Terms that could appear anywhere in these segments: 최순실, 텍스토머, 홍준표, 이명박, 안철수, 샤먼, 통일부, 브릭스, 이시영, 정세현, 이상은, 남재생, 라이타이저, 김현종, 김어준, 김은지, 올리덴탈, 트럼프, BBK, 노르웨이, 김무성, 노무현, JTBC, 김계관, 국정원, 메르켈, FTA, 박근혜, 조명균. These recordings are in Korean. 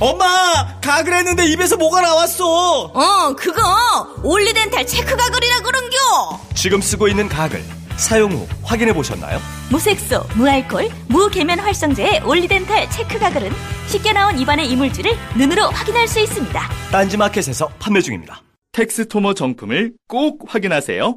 엄마! 가글 했는데 입에서 뭐가 나왔어! 그거! 올리덴탈 체크 가글이라 그런겨! 지금 쓰고 있는 가글, 사용 후 확인해보셨나요? 무색소, 무알콜, 무계면 활성제의 올리덴탈 체크 가글은 쉽게 나온 입안의 이물질을 눈으로 확인할 수 있습니다. 딴지마켓에서 판매 중입니다. 텍스토머 정품을 꼭 확인하세요.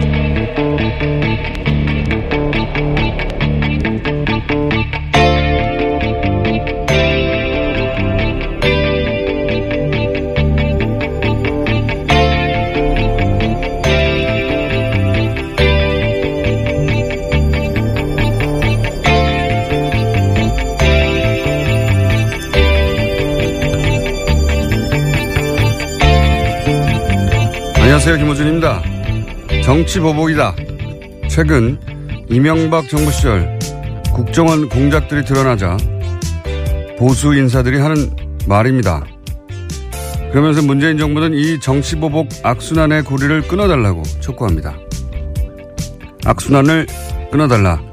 안녕하세요. 김호준입니다. 정치 보복이다. 최근 이명박 정부 시절 국정원 공작들이 드러나자 보수 인사들이 하는 말입니다. 그러면서 문재인 정부는 이 정치 보복 악순환의 고리를 끊어달라고 촉구합니다. 악순환을 끊어달라.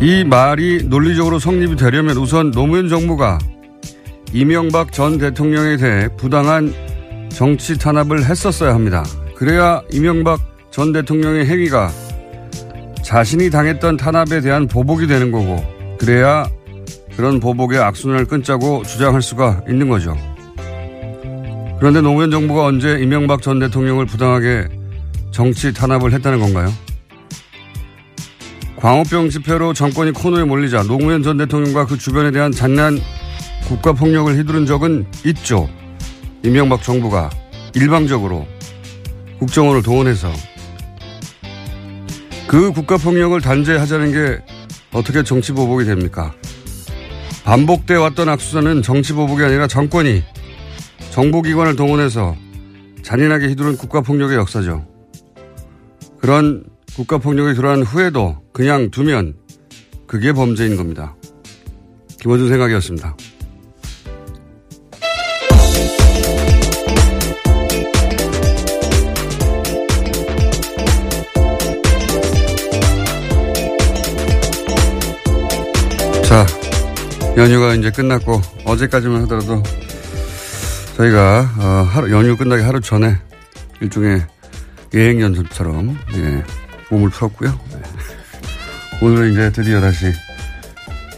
이 말이 논리적으로 성립이 되려면 우선 노무현 정부가 이명박 전 대통령에 대해 부당한 정치 탄압을 했었어야 합니다. 그래야 이명박 전 대통령의 행위가 자신이 당했던 탄압에 대한 보복이 되는 거고, 그래야 그런 보복의 악순환을 끊자고 주장할 수가 있는 거죠. 그런데 노무현 정부가 언제 이명박 전 대통령을 부당하게 정치 탄압을 했다는 건가요? 광우병 집회로 정권이 코너에 몰리자 노무현 전 대통령과 그 주변에 대한 잔인한 국가폭력을 휘두른 적은 있죠. 이명박 정부가 일방적으로 국정원을 동원해서 그 국가폭력을 단죄하자는 게 어떻게 정치보복이 됩니까? 반복돼 왔던 악순환은 정치보복이 아니라 정권이 정보기관을 동원해서 잔인하게 휘두른 국가폭력의 역사죠. 그런 국가폭력이 드러난 후에도 그냥 두면 그게 범죄인 겁니다. 김어준 생각이었습니다. 자, 연휴가 이제 끝났고 어제까지만 하더라도 저희가 연휴 끝나기 하루 전에 일종의 예행 연습처럼 몸을 풀었고요. 오늘은 이제 드디어 다시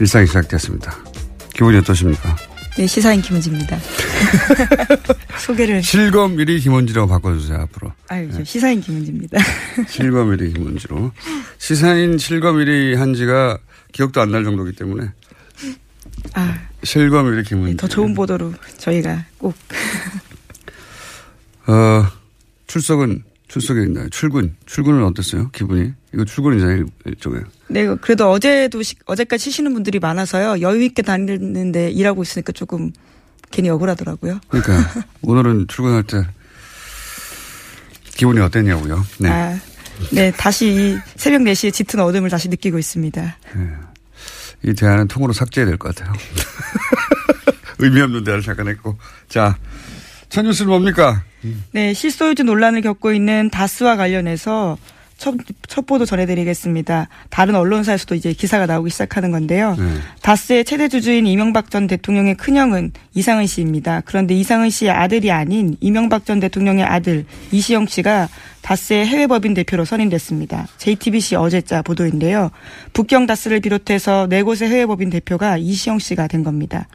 일상이 시작됐습니다. 기분이 어떠십니까? 네, 시사인 김은지입니다. 소개를 실검일이 김은지라고 바꿔주세요 앞으로. 아유, 네. 시사인 김은지입니다. 실검일이 김은지로. 시사인 실검일이 한지가 기억도 안 날 정도이기 때문에. 아, 실검일이 김은지. 더 좋은 보도로 저희가 꼭. 출석이 있나요? 출근은 어땠어요? 기분이? 이거 출근이잖아요, 일종에. 네, 그래도 어제까지 쉬시는 분들이 많아서요. 여유 있게 다니는데 일하고 있으니까 조금 괜히 억울하더라고요. 그러니까 오늘은 출근할 때 기분이 어땠냐고요. 네. 아, 네, 다시 새벽 4시에 짙은 어둠을 다시 느끼고 있습니다. 네. 이 대안은 통으로 삭제해야 될 것 같아요. 의미 없는 대안을 잠깐 했고. 자, 첫 뉴스는 뭡니까? 네, 실소유주 논란을 겪고 있는 다스와 관련해서 첩보도 전해드리겠습니다. 다른 언론사에서도 이제 기사가 나오기 시작하는 건데요. 다스의 최대 주주인 이명박 전 대통령의 큰형은 이상은 씨입니다. 그런데 이상은 씨의 아들이 아닌 이명박 전 대통령의 아들 이시영 씨가 다스의 해외법인 대표로 선임됐습니다. JTBC 어제자 보도인데요. 북경 다스를 비롯해서 4곳의 해외법인 대표가 이시영 씨가 된 겁니다.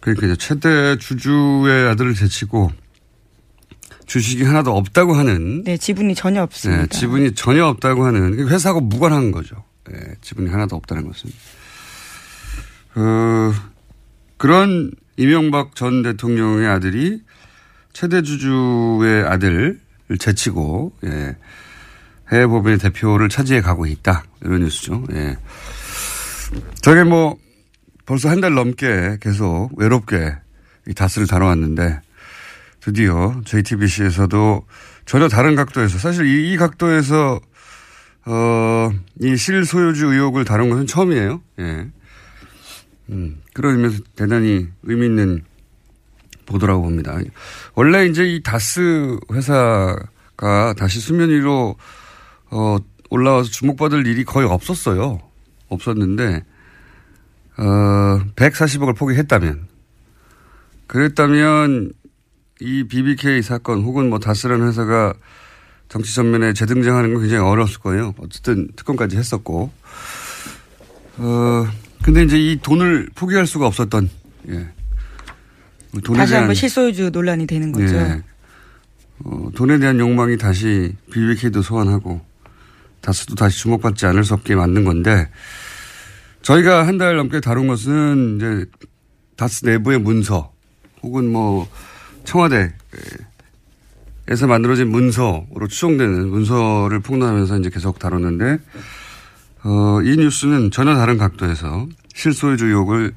그러니까 최대 주주의 아들을 제치고 주식이 하나도 없다고 하는. 네, 지분이 전혀 없습니다. 네, 지분이 전혀 없다고 하는 회사하고 무관한 거죠. 네, 지분이 하나도 없다는 것은. 그런 이명박 전 대통령의 아들이 최대 주주의 아들을 제치고 예, 해외 법인의 대표를 차지해 가고 있다. 이런 뉴스죠. 예. 저게 뭐 벌써 한 달 넘게 계속 외롭게 이 다스를 다뤄왔는데 드디어 JTBC에서도 전혀 다른 각도에서 사실 이 각도에서 이 실소유주 의혹을 다룬 것은 처음이에요. 예. 그런 의미에서 대단히 의미 있는 보도라고 봅니다. 원래 이제 이 다스 회사가 다시 수면 위로 올라와서 주목받을 일이 거의 없었어요. 없었는데 140억을 포기했다면 그랬다면 이 BBK 사건 혹은 뭐 다스라는 회사가 정치 전면에 재등장하는 건 굉장히 어려웠을 거예요. 어쨌든 특검까지 했었고. 근데 이제 이 돈을 포기할 수가 없었던, 예. 돈에 다시 한번 실소유주 논란이 되는 거죠. 예. 돈에 대한 욕망이 다시 BBK도 소환하고 다스도 다시 주목받지 않을 수 없게 만든 건데 저희가 한 달 넘게 다룬 것은 이제 다스 내부의 문서 혹은 뭐 청와대에서 만들어진 문서로 추정되는 문서를 폭로하면서 이제 계속 다뤘는데, 이 뉴스는 전혀 다른 각도에서 실소유주 의혹을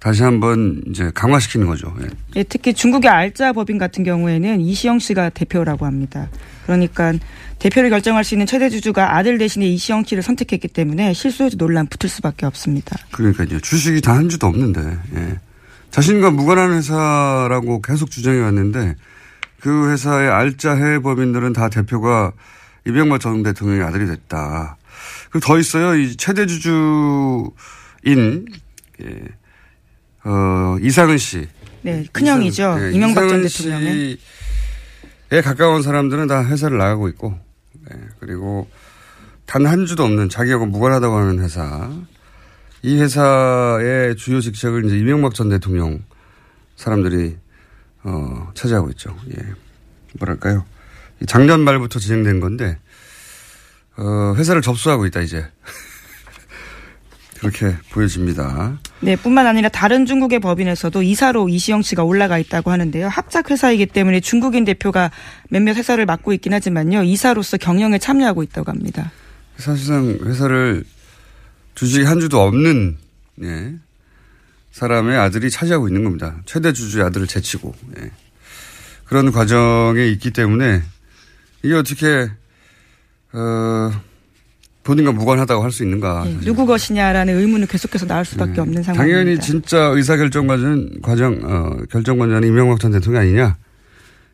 다시 한번 이제 강화시키는 거죠. 예. 예, 특히 중국의 알짜 법인 같은 경우에는 이시영 씨가 대표라고 합니다. 그러니까 대표를 결정할 수 있는 최대 주주가 아들 대신에 이시영 씨를 선택했기 때문에 실소유주 논란 붙을 수밖에 없습니다. 그러니까요. 주식이 단 한 주도 없는데. 예. 자신과 무관한 회사라고 계속 주장해 왔는데 그 회사의 알짜 해외 법인들은 다 대표가 이명박 전 대통령의 아들이 됐다. 그리고 더 있어요. 이 최대 주주인 이상은 씨. 네. 큰형이죠. 네, 이명박 전 대통령의. 씨에 가까운 사람들은 다 회사를 나가고 있고 네, 그리고 단 한 주도 없는 자기하고 무관하다고 하는 회사. 이 회사의 주요 직책을 이제 이명박 전 대통령 사람들이 차지하고 있죠. 예. 뭐랄까요? 작년 말부터 진행된 건데 회사를 접수하고 있다 이제. 그렇게 보여집니다. 네, 뿐만 아니라 다른 중국의 법인에서도 이사로 이시영 씨가 올라가 있다고 하는데요. 합작 회사이기 때문에 중국인 대표가 몇몇 회사를 맡고 있긴 하지만요. 이사로서 경영에 참여하고 있다고 합니다. 사실상 회사를 주식이 한 주도 없는 예, 사람의 아들이 차지하고 있는 겁니다. 최대 주주의 아들을 제치고 예. 그런 과정에 있기 때문에 이게 어떻게 본인과 무관하다고 할 수 있는가. 예, 누구 것이냐라는 의문은 계속해서 나올 수밖에 예, 없는 상황입니다. 당연히 진짜 결정관자는 이명박 전 대통령 아니냐.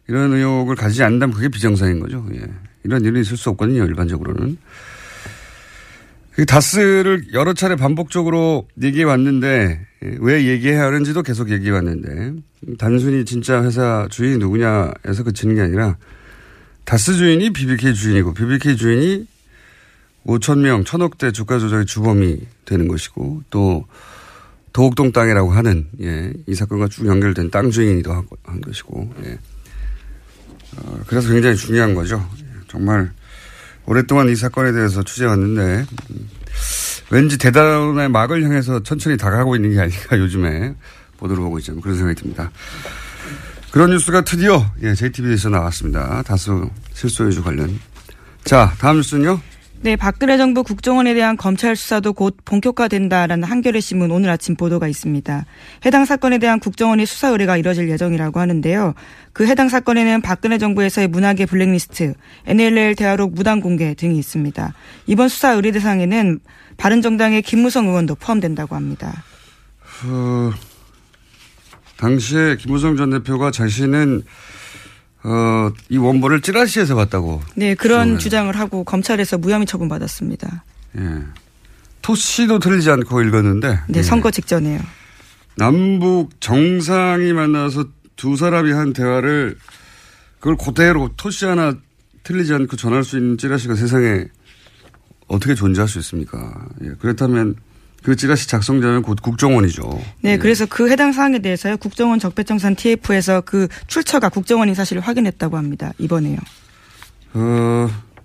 이런 의혹을 가지지 않는다면 그게 비정상인 거죠. 예. 이런 일이 있을 수 없거든요. 일반적으로는. 다스를 여러 차례 반복적으로 얘기해 왔는데 왜 얘기해야 하는지도 계속 얘기해 왔는데 단순히 진짜 회사 주인이 누구냐에서 그치는 게 아니라 다스 주인이 BBK 주인이고 BBK 주인이 5,000명 1,000억대 주가 조작의 주범이 되는 것이고 또 도곡동 땅이라고 하는 예, 이 사건과 쭉 연결된 땅 주인이기도 한 것이고 예. 그래서 굉장히 중요한 거죠. 정말 오랫동안 이 사건에 대해서 취재해왔는데 왠지 대단한 막을 향해서 천천히 다가가고 있는 게 아닌가 요즘에 보도를 보고 있죠. 그런 생각이 듭니다. 그런 뉴스가 드디어 예, JTBC에서 나왔습니다. 다수 실소유주 관련. 자, 다음 뉴스는요. 네, 박근혜 정부 국정원에 대한 검찰 수사도 곧 본격화된다라는 한겨레신문 오늘 아침 보도가 있습니다. 해당 사건에 대한 국정원의 수사 의뢰가 이뤄질 예정이라고 하는데요. 그 해당 사건에는 박근혜 정부에서의 문학의 블랙리스트, NLL 대화록 무단 공개 등이 있습니다. 이번 수사 의뢰 대상에는 바른정당의 김무성 의원도 포함된다고 합니다. 당시에 김무성 전 대표가 자신은 이 원본을 찌라시에서 봤다고. 네, 그런 주장을 하고 검찰에서 무혐의 처분 받았습니다. 예. 토씨도 틀리지 않고 읽었는데. 네, 예. 선거 직전에요. 남북 정상이 만나서 두 사람이 한 대화를 그걸 그대로 토씨 하나 틀리지 않고 전할 수 있는 찌라시가 세상에 어떻게 존재할 수 있습니까? 예, 그렇다면 그 찌라시 작성자는 곧 국정원이죠. 네, 예. 그래서 그 해당 사항에 대해서요, 국정원 적폐청산 TF에서 그 출처가 국정원인 사실을 확인했다고 합니다. 이번에요.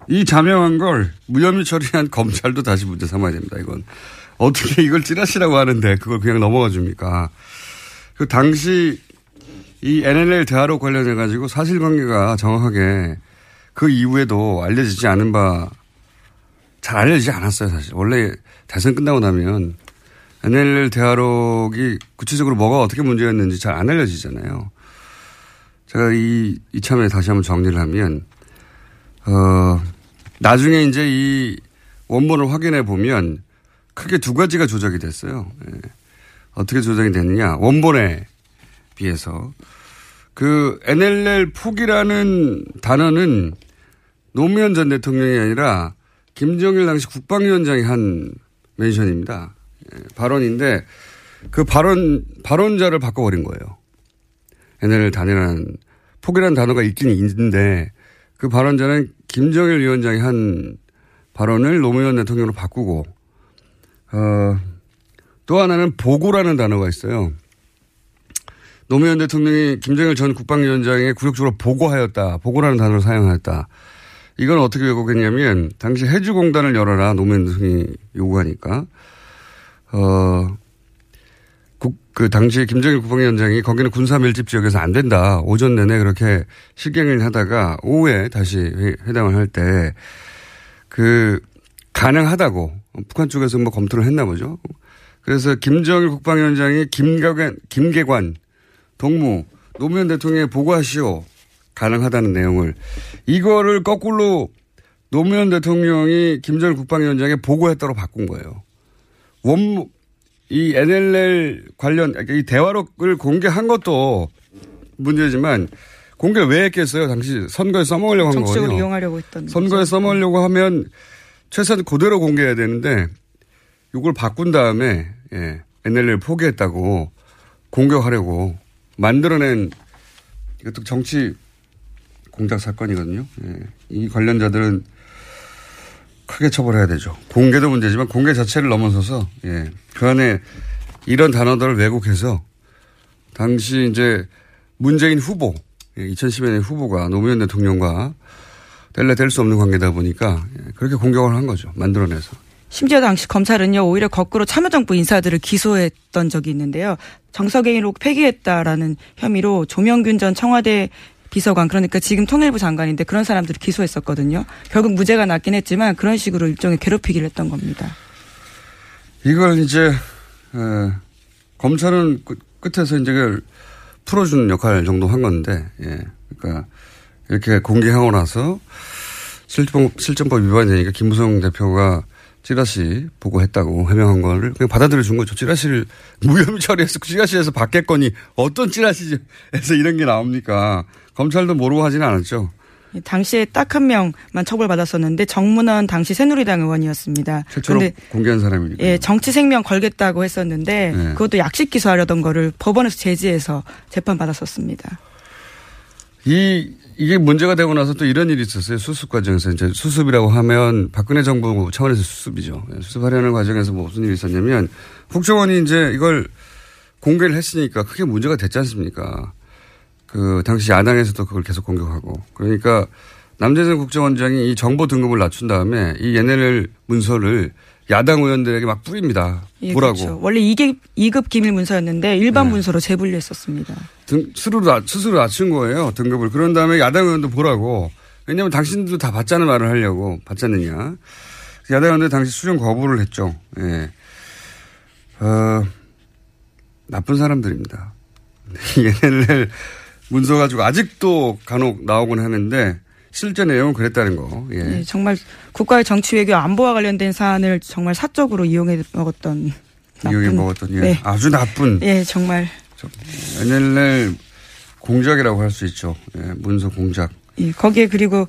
이 자명한 걸 무혐의 처리한 검찰도 다시 문제 삼아야 됩니다. 이건 어떻게 이걸 찌라시라고 하는데 그걸 그냥 넘어가 줍니까? 그 당시 이 NLL 대화로 관련해 가지고 사실관계가 정확하게 그 이후에도 알려지지 않은 바. 잘 알려지지 않았어요, 사실. 원래 대선 끝나고 나면 NLL 대화록이 구체적으로 뭐가 어떻게 문제였는지 잘 안 알려지잖아요. 제가 이참에 다시 한번 정리를 하면, 나중에 이제 이 원본을 확인해 보면 크게 두 가지가 조작이 됐어요. 예. 어떻게 조작이 됐느냐. 원본에 비해서. 그 NLL 포기라는 단어는 노무현 전 대통령이 아니라 김정일 당시 국방위원장이 한 멘션입니다. 예, 발언인데 그 발언자를 바꿔버린 거예요. NLL 단이라는 포기라는 단어가 있긴 있는데 그 발언자는 김정일 위원장이 한 발언을 노무현 대통령으로 바꾸고 또 하나는 보고라는 단어가 있어요. 노무현 대통령이 김정일 전 국방위원장에 굴욕적으로 보고하였다. 보고라는 단어를 사용하였다. 이건 어떻게 왜곡했냐면 당시 해주공단을 열어라 노무현 대통령이 요구하니까 그 당시 김정일 국방위원장이 거기는 군사밀집 지역에서 안 된다. 오전 내내 그렇게 실갱이를 하다가 오후에 다시 회담을 할 때 그 가능하다고 북한 쪽에서 뭐 검토를 했나 보죠. 그래서 김정일 국방위원장이 김계관 동무 노무현 대통령에 보고하시오. 가능하다는 내용을 이거를 거꾸로 노무현 대통령이 김정일 국방위원장에 보고했다로 바꾼 거예요. 이 NLL 관련 이 대화록을 공개한 것도 문제지만 공개 왜 했겠어요? 당시 선거에 써먹으려고 한 거예요. 정치적으로 이용하려고 했던. 선거에 써먹으려고 하면 최소한 그대로 공개해야 되는데 이걸 바꾼 다음에 예, NLL 포기했다고 공격하려고 만들어낸 이것도 정치 공작 사건이거든요. 예. 이 관련자들은 크게 처벌해야 되죠. 공개도 문제지만 공개 자체를 넘어서서 예. 그 안에 이런 단어들을 왜곡해서 당시 이제 문재인 후보, 예. 2010년의 후보가 노무현 대통령과 뗄래 뗄 수 없는 관계다 보니까 예. 그렇게 공격을 한 거죠. 만들어내서. 심지어 당시 검찰은요. 오히려 거꾸로 참여정부 인사들을 기소했던 적이 있는데요. 정서개인록 폐기했다라는 혐의로 조명균 전 청와대 비서관 그러니까 지금 통일부 장관인데 그런 사람들을 기소했었거든요. 결국 무죄가 났긴 했지만 그런 식으로 일종의 괴롭히기를 했던 겁니다. 이걸 이제 검찰은 끝에서 이제 풀어주는 역할 정도 한 건데 예. 그러니까 이렇게 공개하고 나서 실정법 위반이니까 김무성 대표가 찌라시 보고했다고 해명한 거를 그냥 받아들여 준 거죠. 찌라시를 무혐의 처리해서 찌라시에서 받겠거니 어떤 찌라시에서 이런 게 나옵니까? 검찰도 모르고 하지는 않았죠. 당시에 딱 한 명만 처벌받았었는데 정문원 당시 새누리당 의원이었습니다. 최초로 공개한 사람이니까. 예, 정치 생명 걸겠다고 했었는데 네. 그것도 약식 기소하려던 거를 법원에서 제지해서 재판받았었습니다. 이게 문제가 되고 나서 또 이런 일이 있었어요. 수습 과정에서. 이제 수습이라고 하면 박근혜 정부 차원에서 수습이죠. 수습하려는 과정에서 뭐 무슨 일이 있었냐면 국정원이 이제 이걸 공개를 했으니까 크게 문제가 됐지 않습니까. 그 당시 야당에서도 그걸 계속 공격하고. 그러니까 남재생 국정원장이 이 정보 등급을 낮춘 다음에 이 NLL 문서를 야당 의원들에게 막 뿌립니다. 예, 보라고. 그렇죠. 원래 2급 기밀 문서였는데 일반 네. 문서로 재분류했었습니다. 스스로 낮춘 거예요. 등급을. 그런 다음에 야당 의원도 보라고. 왜냐하면 당신들도 다 받자는 말을 하려고. 받자느냐. 야당 의원들 당시 수용 거부를 했죠. 예. 나쁜 사람들입니다. NLL 문서 가지고 아직도 간혹 나오곤 하는데 실제 내용은 그랬다는 거. 예. 네, 정말 국가의 정치 외교 안보와 관련된 사안을 정말 사적으로 이용해 먹었던 예. 네. 아주 나쁜. 예, 정말. NLL 공작이라고 할 수 있죠. 예, 문서 공작. 예, 거기에 그리고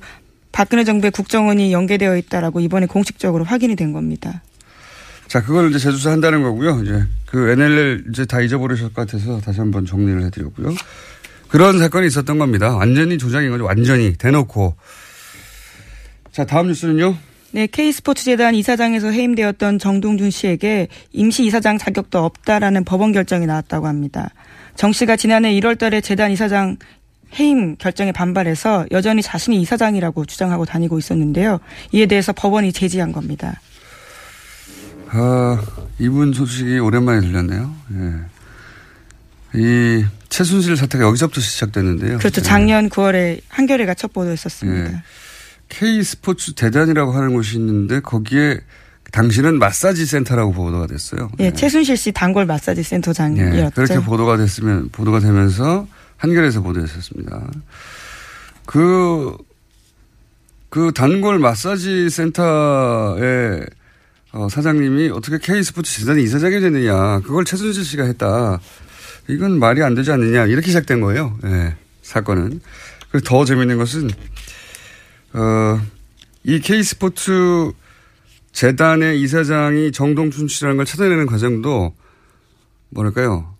박근혜 정부의 국정원이 연계되어 있다라고 이번에 공식적으로 확인이 된 겁니다. 자, 그걸 이제 재조사한다는 거고요. 이제 그 NLL 이제 다 잊어버리실 것 같아서 다시 한번 정리를 해드렸고요. 그런 사건이 있었던 겁니다. 완전히 조작인 거죠. 완전히 대놓고. 자, 다음 뉴스는요. 네, K스포츠재단 이사장에서 해임되었던 정동준 씨에게 임시 이사장 자격도 없다라는 법원 결정이 나왔다고 합니다. 정 씨가 지난해 1월 달에 재단 이사장 해임 결정에 반발해서 여전히 자신이 이사장이라고 주장하고 다니고 있었는데요. 이에 대해서 법원이 제지한 겁니다. 아, 이분 소식이 오랜만에 들렸네요. 예. 이 최순실 사태가 여기서부터 시작됐는데요. 그렇죠. 작년 9월에 한겨레가 첫 보도했었습니다. 예. K스포츠 재단이라고 하는 곳이 있는데 거기에 당시는 마사지 센터라고 보도가 됐어요. 예, 예. 최순실 씨 단골 마사지 센터장이었죠. 예, 그렇게 보도가 되면서 한겨레에서 보도했었습니다. 그 단골 마사지 센터의 사장님이 어떻게 K스포츠 재단이 이사장이 되느냐. 그걸 최순실 씨가 했다. 이건 말이 안 되지 않느냐. 이렇게 시작된 거예요. 예, 사건은. 그리고 더 재미있는 것은 이 K스포츠 재단의 이사장이 정동준 씨라는 걸 찾아내는 과정도 뭐랄까요.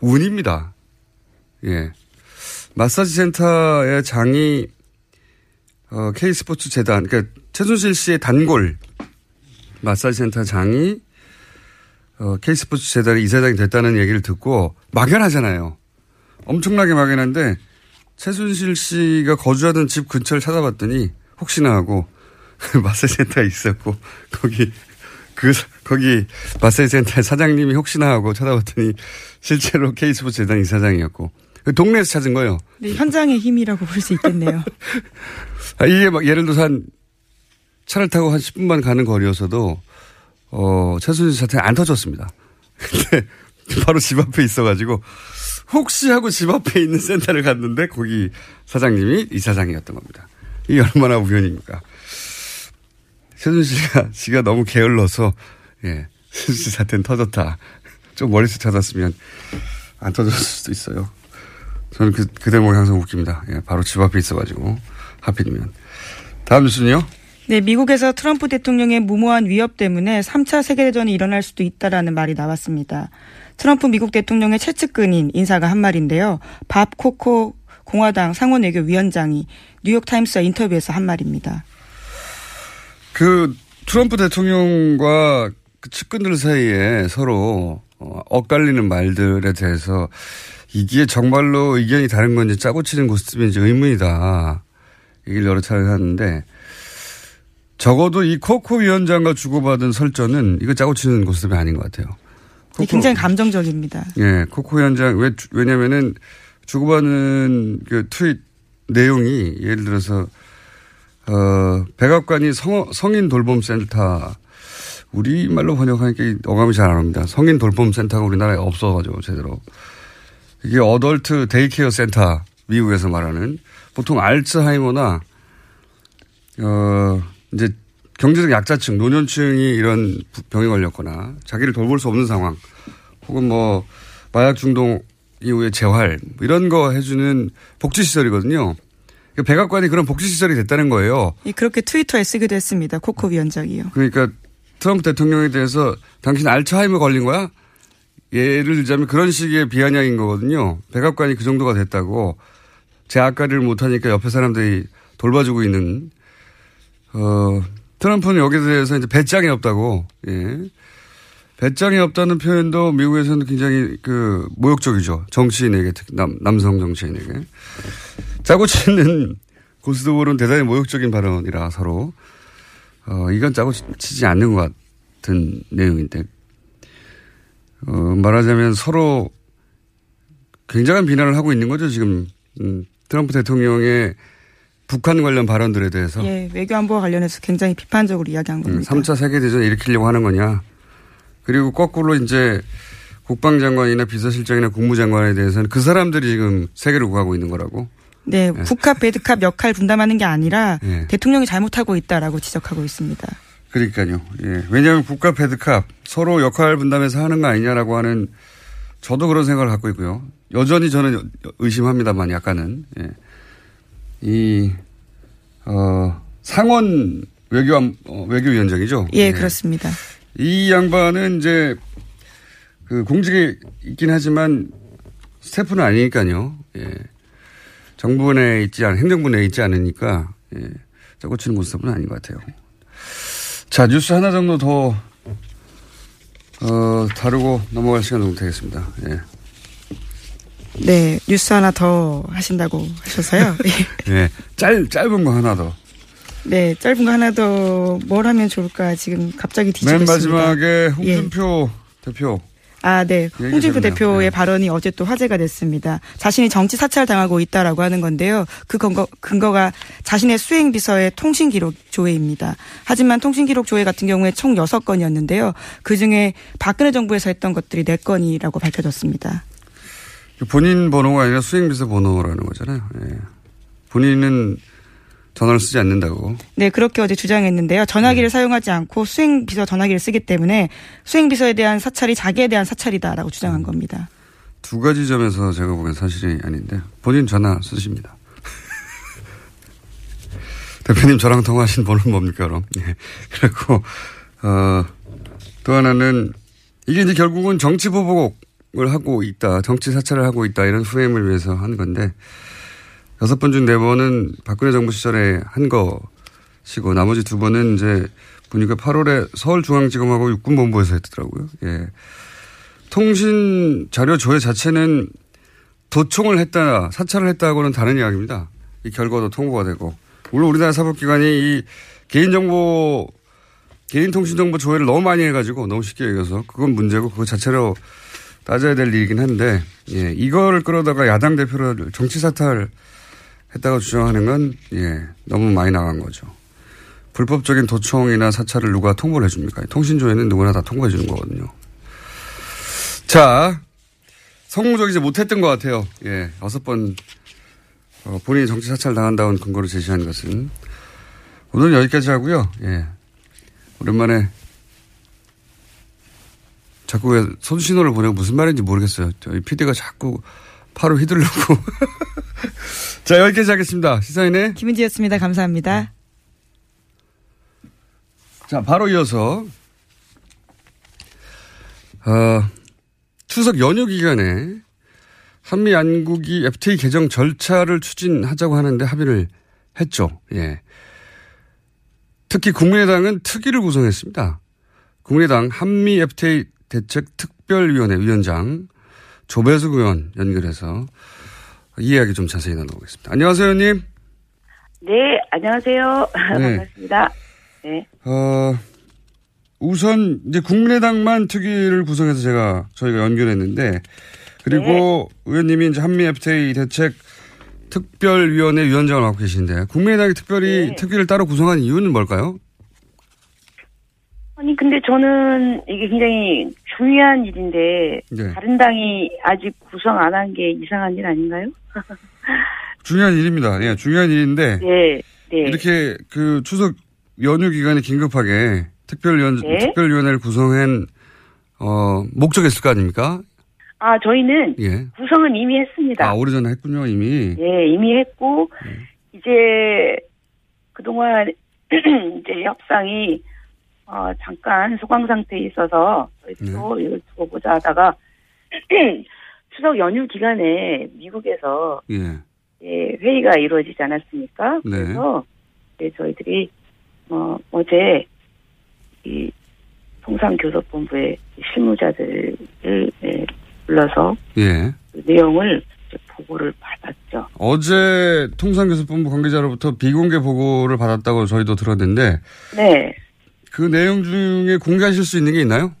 운입니다. 예. 마사지 센터의 장이 K스포츠 재단, 그러니까 최순실 씨의 단골 마사지 센터 장이 K스포츠 재단의 이사장이 됐다는 얘기를 듣고 막연하잖아요. 엄청나게 막연한데 최순실 씨가 거주하던 집 근처를 찾아봤더니 혹시나 하고 마사지 센터에 있었고 거기 마사지 센터 사장님이 혹시나 하고 찾아봤더니 실제로 K스포츠 재단 이사장이었고 동네에서 찾은 거예요. 네, 현장의 힘이라고 볼 수 있겠네요. 이게 막 예를 들어서 한 차를 타고 한 10분만 가는 거리여서도 최순실 사태 안 터졌습니다. 근데 바로 집 앞에 있어가지고 혹시 하고 집 앞에 있는 센터를 갔는데 거기 사장님이 이사장이었던 겁니다. 이게 얼마나 우연입니까? 최순실 씨가 너무 게을러서 예, 최순실 사태는 터졌다. 좀 멀리서 찾았으면 안 터졌을 수도 있어요. 저는 그 대목이 항상 웃깁니다. 예, 바로 집 앞에 있어가지고 하필이면. 다음 뉴스는요. 네, 미국에서 트럼프 대통령의 무모한 위협 때문에 3차 세계대전이 일어날 수도 있다라는 말이 나왔습니다. 트럼프 미국 대통령의 최측근인 인사가 한 말인데요. 밥 코코 공화당 상원외교 위원장이 뉴욕타임스와 인터뷰에서 한 말입니다. 그 트럼프 대통령과 그 측근들 사이에 서로 엇갈리는 말들에 대해서 이게 정말로 의견이 다른 건지 짜고 치는 고스톱인지 의문이다. 얘기를 여러 차례 하는데 적어도 이 코코 위원장과 주고받은 설전은 이거 짜고 치는 고스톱이 아닌 것 같아요. 코코, 굉장히 감정적입니다. 예, 코코 위원장 왜냐면은 주고받는 그 트윗 내용이 예를 들어서 백악관이 성인 돌봄 센터 우리말로 번역하니까 어감이 잘 안 옵니다. 성인 돌봄 센터가 우리나라에 없어가지고 제대로 이게 어덜트 데이케어 센터 미국에서 말하는 보통 알츠하이머나 이제 경제적 약자층, 노년층이 이런 병에 걸렸거나 자기를 돌볼 수 없는 상황 혹은 뭐 마약 중독 이후에 재활 이런 거 해주는 복지시설이거든요. 백악관이 그런 복지시설이 됐다는 거예요. 그렇게 트위터에 쓰기도 했습니다. 코코 위원장이요. 그러니까 트럼프 대통령에 대해서 당신 알츠하이머 걸린 거야? 예를 들자면 그런 식의 비아냥인 거거든요. 백악관이 그 정도가 됐다고 제 앞가리를 못하니까 옆에 사람들이 돌봐주고 있는 트럼프는 여기에 대해서 이제 배짱이 없다고, 예. 배짱이 없다는 표현도 미국에서는 굉장히 모욕적이죠. 정치인에게, 특히 남성 정치인에게. 짜고 치는 고스톱으로는 대단히 모욕적인 발언이라 서로, 이건 짜고 치지 않는 것 같은 내용인데, 말하자면 서로 굉장한 비난을 하고 있는 거죠, 지금. 트럼프 대통령의 북한 관련 발언들에 대해서. 예, 외교안보와 관련해서 굉장히 비판적으로 이야기한 겁니다. 3차 세계대전을 일으키려고 하는 거냐. 그리고 거꾸로 이제 국방장관이나 비서실장이나 국무장관에 대해서는 그 사람들이 지금 세계를 구하고 있는 거라고. 네. 예. 국합, 배드캅 역할 분담하는 게 아니라 예. 대통령이 잘못하고 있다라고 지적하고 있습니다. 그러니까요. 예. 왜냐하면 국합, 배드캅 서로 역할 분담해서 하는 거 아니냐라고 하는 저도 그런 생각을 갖고 있고요. 여전히 저는 의심합니다만 약간은. 예. 이 상원 외교위원장이죠. 예, 그렇습니다. 이 양반은 이제 그 공직에 있긴 하지만 스태프는 아니니까요. 예. 정부 내에 있지 않, 행정부 내에 있지 않으니까 예. 짜고 치는 모습은 아닌 것 같아요. 자, 뉴스 하나 정도 더 다루고 넘어갈 시간 정도 되겠습니다. 예. 네, 뉴스 하나 더 하신다고 하셔서요. 네, 짧은 거 하나 더. 네, 짧은 거 하나 더 뭘 하면 좋을까 지금 갑자기 뒤집었습니다. 맨 마지막에 홍준표 대표. 아, 네. 홍준표 대표의 발언이 어제 또 화제가 됐습니다. 자신이 정치 사찰당하고 있다라고 하는 건데요. 그 근거가 자신의 수행비서의 통신기록 조회입니다. 하지만 통신기록 조회 같은 경우에 총 6건이었는데요. 그중에 박근혜 정부에서 했던 것들이 4건이라고 밝혀졌습니다. 본인 번호가 아니라 수행비서 번호라는 거잖아요. 예. 본인은 전화를 쓰지 않는다고. 네, 그렇게 어제 주장했는데요. 전화기를 사용하지 않고 수행비서 전화기를 쓰기 때문에 수행비서에 대한 사찰이 자기에 대한 사찰이다라고 주장한 겁니다. 두 가지 점에서 제가 보기엔 사실이 아닌데 본인 전화 쓰십니다. 대표님 저랑 통화하신 번호는 뭡니까 그럼. 예. 그리고 또 하나는 이게 이제 결국은 정치보복. 을 하고 있다. 정치 사찰을 하고 있다. 이런 프레임을 위해서 한 건데 6번 중 4번은 박근혜 정부 시절에 한 것이고 나머지 2번은 이제 보니까 8월에 서울중앙지검하고 육군본부에서 했더라고요. 예. 통신 자료 조회 자체는 도청을 했다. 사찰을 했다고는 다른 이야기입니다. 이 결과도 통보가 되고. 물론 우리나라 사법기관이 이 개인통신정보 조회를 너무 많이 해가지고 너무 쉽게 얘기해서 그건 문제고 그거 자체로 따져야 될 일이긴 한데, 예, 이거를 끌어다가 야당 대표를 정치 사탈 했다고 주장하는 건, 예, 너무 많이 나간 거죠. 불법적인 도청이나 사찰을 누가 통보를 해줍니까? 통신조회는 누구나 다 통보해 주는 거거든요. 자, 성공적이지 못했던 것 같아요. 예, 6번, 본인이 정치 사찰 당한다는 근거를 제시한 것은. 오늘 여기까지 하고요. 예, 오랜만에. 자꾸 왜 손신호를 보내고 무슨 말인지 모르겠어요. 저희 PD가 자꾸 팔을 휘두르고. 자, 여기까지 하겠습니다. 시사인의 김은지였습니다. 감사합니다. 자, 바로 이어서 추석 연휴 기간에 한미 양국이 FTA 개정 절차를 추진하자고 하는데 합의를 했죠. 예. 특히 국민의당은 특위를 구성했습니다. 국민의당 한미 FTA 대책 특별위원회 위원장 조배숙 의원 연결해서 이 이야기 좀 자세히 나눠보겠습니다. 안녕하세요, 의원님. 네, 안녕하세요. 네. 반갑습니다. 네. 우선 이제 국민의당만 특위를 구성해서 저희가 연결했는데 그리고 네. 의원님이 이제 한미 FTA 대책 특별위원회 위원장을 맡고 계신데 국민의당이 특별히 특위를 따로 구성한 이유는 뭘까요? 아니 근데 저는 이게 굉장히 중요한 일인데 네. 다른 당이 아직 구성 안 한 게 이상한 일 아닌가요? 중요한 일입니다. 예, 중요한 일인데 네, 네. 이렇게 그 추석 연휴 기간에 긴급하게 특별위원회를 구성한 목적이 있을 거 아닙니까? 아 저희는 예. 구성은 이미 했습니다. 아 오래전에 했군요 이미. 예, 이미 했고 예. 이제 그동안 이제 협상이 잠깐 소강 상태에 있어서 또 이걸 두고 보자 하다가 추석 연휴 기간에 미국에서 예. 예, 회의가 이루어지지 않았습니까? 네. 그래서 예, 저희들이 어제 이 통상교섭본부의 실무자들을 예, 불러서 예. 그 내용을 보고를 받았죠. 어제 통상교섭본부 관계자로부터 비공개 보고를 받았다고 저희도 들었는데 네. 그 내용 중에 공개하실 수 있는 게 있나요?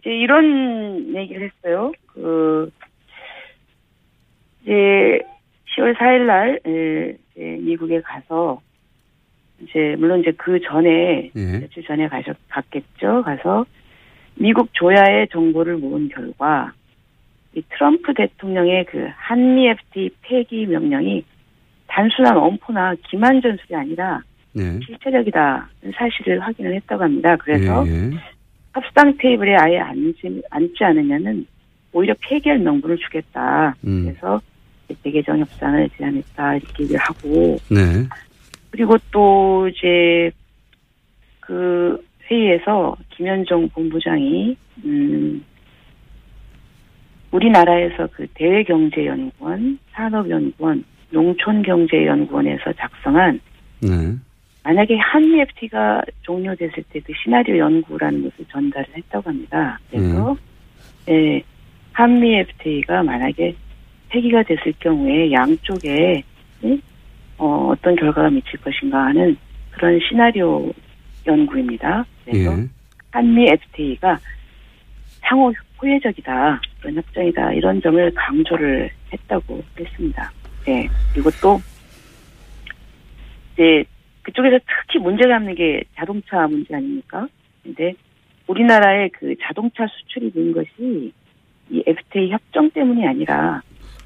이제 이런 얘기를 했어요. 이제 10월 4일 날, 미국에 가서, 이제, 물론 이제 그 전에, 예. 며칠 전에 갔겠죠. 가서, 미국 조야의 정보를 모은 결과, 이 트럼프 대통령의 그 한미 FTA 폐기 명령이 단순한 엄포나 기만 전술이 아니라 네. 실체적이다는 사실을 확인을 했다고 합니다. 그래서 예, 예. 협상 테이블에 아예 앉지 않으면은 오히려 폐기할 명분을 주겠다. 그래서 대개정 협상을 제안했다 이렇게 얘기를 하고. 네. 그리고 또 이제 그 회의에서 김현종 본부장이 우리나라에서 그 대외경제연구원, 산업연구원, 농촌경제연구원에서 작성한 네. 만약에 한미 FTA가 종료됐을 때 그 시나리오 연구라는 것을 전달을 했다고 합니다. 그래서 예, 한미 FTA가 만약에 폐기가 됐을 경우에 양쪽에 어떤 결과가 미칠 것인가 하는 그런 시나리오 연구입니다. 그래서 예. 한미 FTA가 상호 호혜적이다, 그런 협정이다 이런 점을 강조를 했다고 했습니다. 네. 그리고 또 이제 그쪽에서 특히 문제 삼는 게 자동차 문제 아닙니까? 근데 우리나라의 그 자동차 수출이 는 것이 이 FTA 협정 때문이 아니라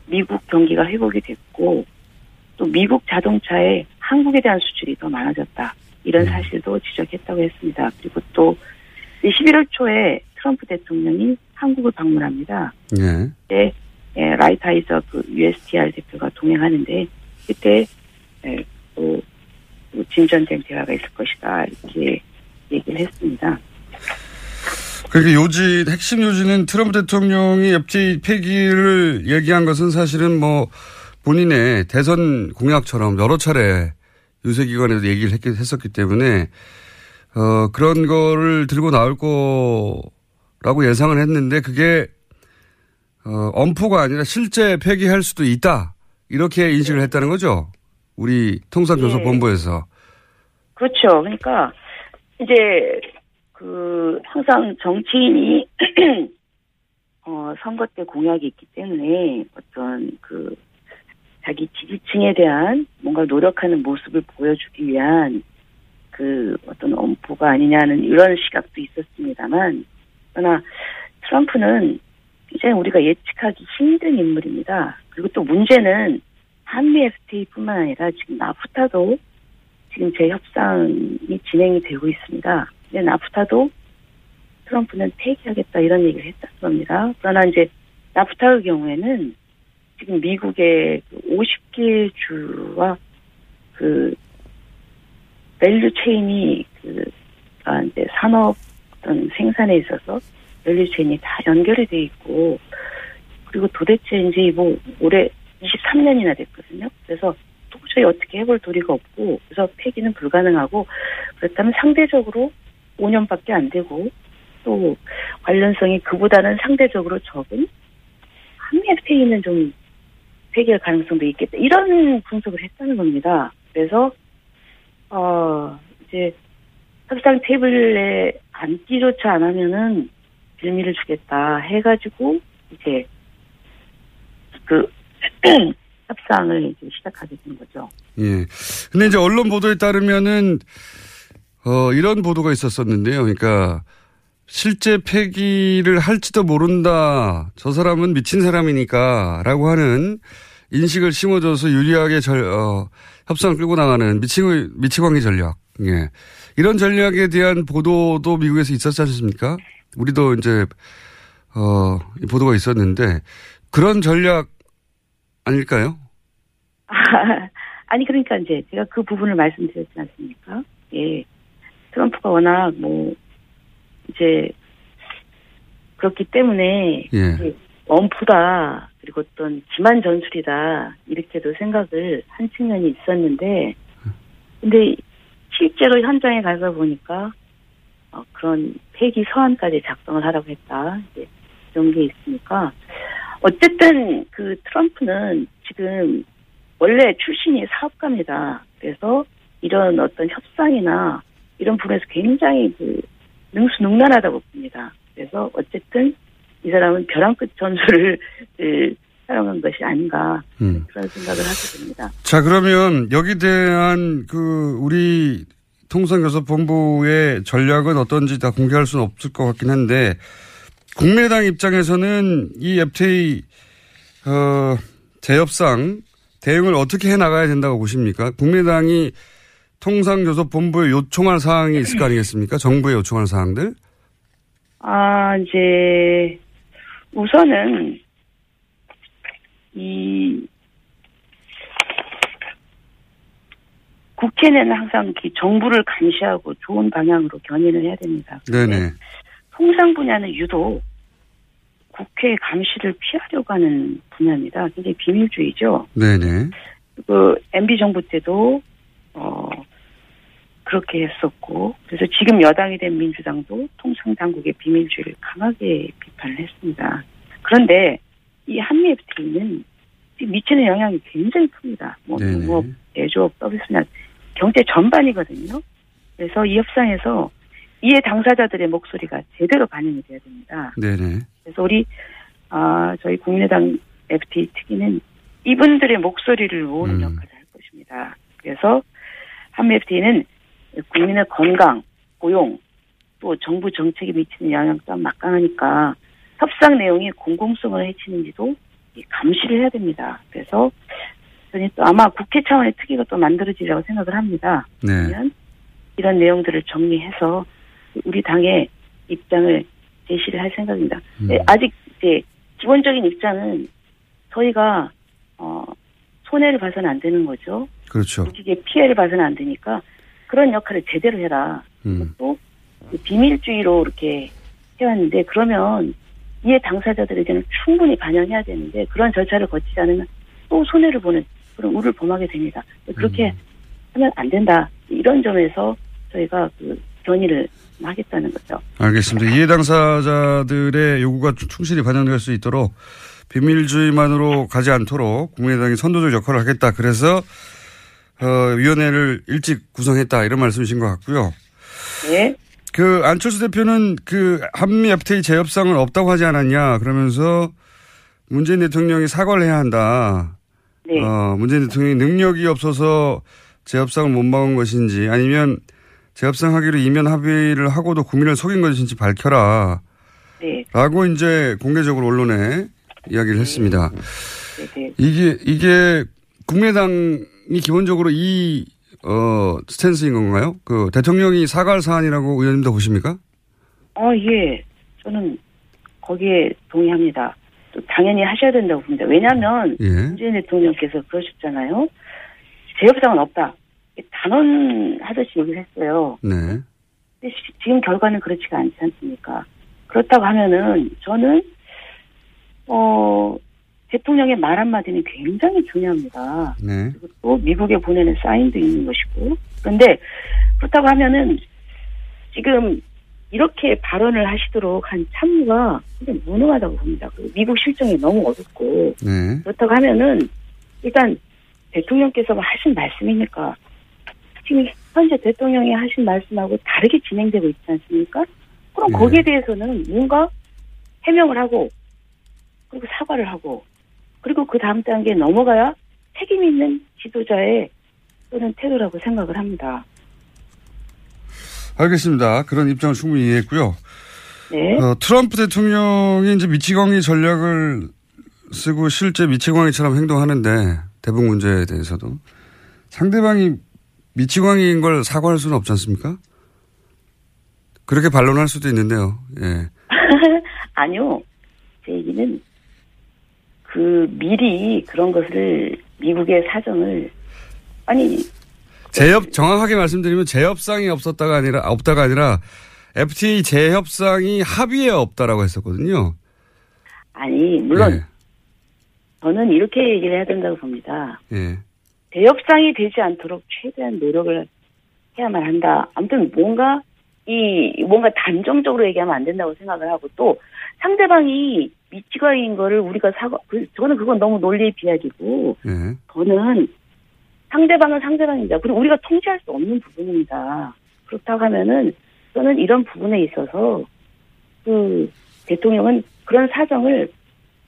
미국 경기가 회복이 됐고 또 미국 자동차에 한국에 대한 수출이 더 많아졌다. 이런 사실도 지적했다고 했습니다. 그리고 또 11월 초에 트럼프 대통령이 한국을 방문합니다. 네. 그때 라이타이저 그 USTR 대표가 동행하는데 그때 또 진전된 대화가 있을 것이다 이렇게 얘기를 했습니다. 그러니까 요지 핵심 요지는 트럼프 대통령이 FTA 폐기를 얘기한 것은 사실은 뭐 본인의 대선 공약처럼 여러 차례 유세기관에도 얘기를 했었기 때문에 그런 거를 들고 나올 거라고 예상을 했는데 그게 엄포가 아니라 실제 폐기할 수도 있다 이렇게 인식을 네. 했다는 거죠. 우리 통상교섭본부에서. 네. 그렇죠. 그러니까 이제 그 항상 정치인이 선거 때 공약이 있기 때문에 어떤 그 자기 지지층에 대한 뭔가 노력하는 모습을 보여주기 위한 그 어떤 엄포가 아니냐는 이런 시각도 있었습니다만, 그러나 트럼프는 굉장히 우리가 예측하기 힘든 인물입니다. 그리고 또 문제는 한미 FTA뿐만 아니라 지금 나프타도 지금 재협상이 진행이 되고 있습니다. 근데 나프타도 트럼프는 폐기하겠다 이런 얘기를 했다는 겁니다. 그러나 이제 나프타의 경우에는 지금 미국의 50개 주와 그 밸류 체인이 그러니까 이제 산업 어떤 생산에 있어서 밸류 체인이 다 연결이 돼 있고 그리고 도대체 이제 뭐 올해 23년이나 됐거든요. 그래서 도저히 어떻게 해볼 도리가 없고 그래서 폐기는 불가능하고 그렇다면 상대적으로 5년밖에 안 되고 또 관련성이 그보다는 상대적으로 적은 한미 FTA는 좀 폐기할 가능성도 있겠다. 이런 분석을 했다는 겁니다. 그래서 이제 협상 테이블에 앉기조차 안 하면은 빌미를 주겠다 해가지고 이제 그 협상을 이제 시작하게 된 거죠. 예. 근데 이제 언론 보도에 따르면은 이런 보도가 있었었는데요. 그러니까. 실제 폐기를 할지도 모른다. 저 사람은 미친 사람이니까 라고 하는 인식을 심어줘서 유리하게 협상을 끌고 나가는 미치광이 전략. 예. 이런 전략에 대한 보도도 미국에서 있었지 않습니까? 우리도 이제 보도가 있었는데 그런 전략 아닐까요? 아니 그러니까 이제 제가 그 부분을 말씀드렸지 않습니까? 예. 트럼프가 워낙 이제 그렇기 때문에 예. 엄포다 그리고 어떤 기만 전술이다 이렇게도 생각을 한 측면이 있었는데 근데 실제로 현장에 가서 보니까 그런 폐기 서한까지 작성을 하라고 했다 이제 이런 게 있으니까 어쨌든 그 트럼프는 지금 원래 출신이 사업가입니다. 그래서 이런 어떤 협상이나 이런 부분에서 굉장히 능수능란하다고 봅니다. 그래서 어쨌든 이 사람은 벼랑 끝 전술을 사용한 것이 아닌가 그런 생각을 하게 됩니다. 자 그러면 여기 대한 그 우리 통상교섭본부의 전략은 어떤지 다 공개할 수는 없을 것 같긴 한데 국민의당 입장에서는 이 FTA 재협상 대응을 어떻게 해나가야 된다고 보십니까? 국민의당이 통상교섭본부에 요청할 사항이 있을 거 아니겠습니까? 정부에 요청할 사항들? 이제 우선은 이 국회는 항상 정부를 감시하고 좋은 방향으로 견인을 해야 됩니다. 네네. 통상 분야는 유독 국회 감시를 피하려고 하는 분야입니다. 굉장히 비밀주의죠. 네네. 그 MB 정부 때도 그렇게 했었고, 그래서 지금 여당이 된 민주당도 통상 당국의 비밀주의를 강하게 비판을 했습니다. 그런데 이 한미 FTA는 미치는 영향이 굉장히 큽니다. 뭐 농업, 제조업, 서비스 분야, 경제 전반이거든요. 그래서 이 협상에서 이해 당사자들의 목소리가 제대로 반영이 돼야 됩니다. 네네. 그래서 우리 저희 국민의당 FTA 특위는 이분들의 목소리를 모으는 역할을 할 것입니다. 그래서 한미 FTA는 국민의 건강, 고용, 또 정부 정책에 미치는 영향도 막강하니까 협상 내용이 공공성을 해치는지도 감시를 해야 됩니다. 그래서 저는 또 아마 국회 차원의 특위가 또 만들어지라고 생각을 합니다. 네. 그러면 이런 내용들을 정리해서 우리 당의 입장을 제시를 할 생각입니다. 네, 아직 이제 기본적인 입장은 저희가 손해를 봐서는 안 되는 거죠. 그렇죠. 이게 피해를 봐서는 안 되니까 그런 역할을 제대로 해라. 또 비밀주의로 이렇게 해왔는데 그러면 이에 당사자들의 의견을 충분히 반영해야 되는데 그런 절차를 거치지 않으면 또 손해를 보는 그런 우를 범하게 됩니다. 그렇게 하면 안 된다. 이런 점에서 저희가 견의를 하겠다는 거죠. 알겠습니다. 이해 당사자들의 요구가 충실히 반영될 수 있도록 비밀주의만으로 가지 않도록 국민의당이 선도적 역할을 하겠다. 그래서 위원회를 일찍 구성했다. 이런 말씀이신 것 같고요. 네. 그 안철수 대표는 그 한미 FTA 재협상은 없다고 하지 않았냐 그러면서 문재인 대통령이 사과를 해야 한다. 네. 문재인 대통령이 능력이 없어서 재협상을 못 막은 것인지 아니면 재협상하기로 이면 합의를 하고도 국민을 속인 것인지 밝혀라. 네. 라고 이제 공개적으로 언론에 이야기를 했습니다. 네. 네. 이게 국민의당이 기본적으로 이 스탠스인 건가요? 그 대통령이 사과할 사안이라고 의원님도 보십니까? 예. 저는 거기에 동의합니다. 또 당연히 하셔야 된다고 봅니다. 왜냐하면 문재인 대통령께서 그러셨잖아요. 재협상은 없다. 단언하듯이 얘기를 했어요. 네. 근데 지금 결과는 그렇지가 않지 않습니까? 그렇다고 하면은 저는 대통령의 말 한마디는 굉장히 중요합니다. 네. 그리고 또 미국에 보내는 사인도 있는 것이고. 그런데 그렇다고 하면은 지금 이렇게 발언을 하시도록 한 참모가 굉장히 무능하다고 봅니다. 미국 실정이 너무 어둡고. 네. 그렇다고 하면은 일단 대통령께서 하신 말씀이니까 지금 현재 대통령이 하신 말씀하고 다르게 진행되고 있지 않습니까? 그럼 네. 거기에 대해서는 뭔가 해명을 하고 그리고 사과를 하고 그리고 그 다음 단계에 넘어가야 책임 있는 지도자의 또는 태도라고 생각을 합니다. 알겠습니다. 그런 입장을 충분히 이해했고요. 네. 트럼프 대통령이 이제 미치광이 전략을 쓰고 실제 미치광이처럼 행동하는데 대북 문제에 대해서도 상대방이 미치광이인 걸 사과할 수는 없지 않습니까? 그렇게 반론할 수도 있는데요. 예. 아니요. 제 얘기는 미리 그런 것을 미국의 사정을 정확하게 말씀드리면 재협상이 없다가 아니라 FTA 재협상이 합의에 없다라고 했었거든요. 물론 예. 저는 이렇게 얘기를 해야 된다고 봅니다. 예. 재협상이 되지 않도록 최대한 노력을 해야만 한다. 아무튼 뭔가 단정적으로 얘기하면 안 된다고 생각을 하고 또 상대방이 미치광이인 거를 우리가 저는 그건 너무 논리의 비약이고, 네. 저는 상대방은 상대방입니다. 그리고 우리가 통제할 수 없는 부분입니다. 그렇다고 하면은 저는 이런 부분에 있어서 대통령은 그런 사정을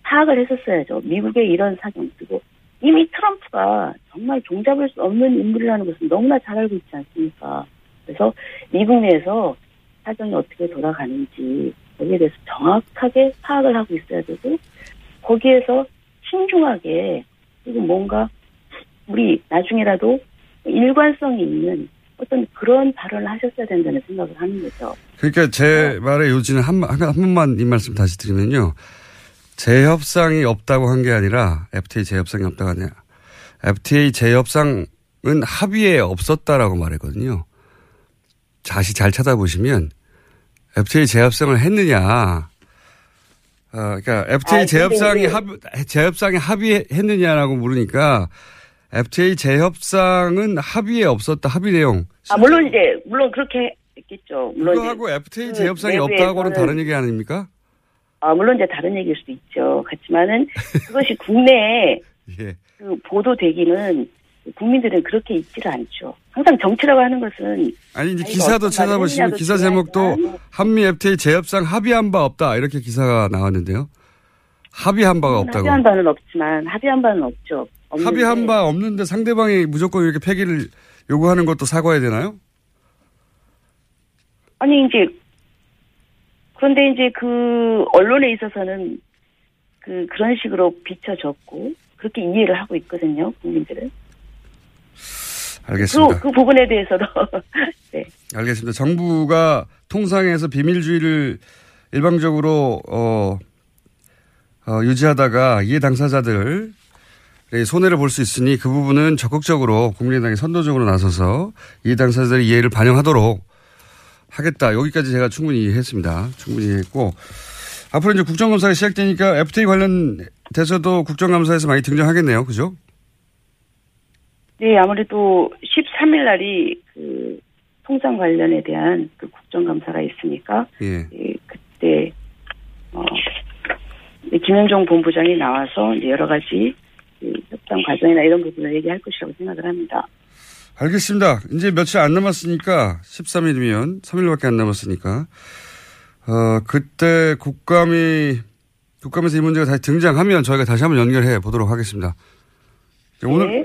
파악을 했었어야죠. 미국의 이런 사정 쓰고 이미 트럼프가 정말 종잡을 수 없는 인물이라는 것은 너무나 잘 알고 있지 않습니까? 그래서 미국 내에서 사정이 어떻게 돌아가는지 거기에 대해서 정확하게 파악을 하고 있어야 되고 거기에서 신중하게 그리고 뭔가 우리 나중에라도 일관성이 있는 어떤 그런 발언을 하셨어야 된다는 생각을 하는 거죠. 그러니까 제 말의 요지는 한 번만 이 말씀 다시 드리면요. 재협상이 없다고 한 게 아니라 FTA 재협상이 없다고 하냐. FTA 재협상은 합의에 없었다라고 말했거든요. 다시 잘 찾아보시면 FTA 재협상을 했느냐. 그러니까 FTA 재협상이 합의했느냐라고 물으니까 FTA 재협상은 합의에 없었다. 합의 내용. 물론 이제 물론 그렇게 했겠죠. 물론 그거하고 FTA 재협상이 없다고는 다른 얘기 아닙니까? 물론 이제 다른 얘기일 수도 있죠. 같지만은 그것이 국내에 예. 그 보도되기는 국민들은 그렇게 있지를 않죠. 항상 정치라고 하는 것은 아니 이제 기사도 찾아보시면 기사 제목도 한미 FTA 재협상 합의한 바 없다 이렇게 기사가 나왔는데요. 합의한 바가 없다고. 합의한 바는 없지만 합의한 바는 없죠. 합의한 바 없는데 상대방이 무조건 이렇게 폐기를 요구하는 것도 사과해야 되나요? 아니 이제 그런데 이제 그 언론에 있어서는 그런 식으로 비춰졌고 그렇게 이해를 하고 있거든요 국민들은. 알겠습니다. 그 부분에 대해서도. 네. 알겠습니다. 정부가 통상에서 비밀주의를 일방적으로 유지하다가 이해 당사자들 손해를 볼 수 있으니 그 부분은 적극적으로 국민의당이 선도적으로 나서서 이해 당사자들의 이해를 반영하도록 하겠다. 여기까지 제가 충분히 이해했습니다. 충분히 이해했고 앞으로 이제 국정감사가 시작되니까 FTA 관련돼서도 국정감사에서 많이 등장하겠네요. 그죠? 네, 아무래도 13일 날이 그 통상 관련에 대한 그 국정감사가 있으니까 예. 예, 그때 김현종 본부장이 나와서 이제 여러 가지 협상 과정이나 이런 부분을 얘기할 것이라고 생각을 합니다. 알겠습니다. 이제 며칠 안 남았으니까 13일이면 3일밖에 안 남았으니까 그때 국감에서 이 문제가 다시 등장하면 저희가 다시 한번 연결해 보도록 하겠습니다.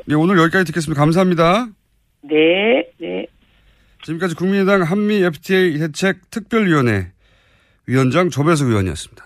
네. 오늘 여기까지 듣겠습니다. 감사합니다. 네. 네. 지금까지 국민의당 한미 FTA 해책 특별위원회 위원장 조배숙 위원이었습니다.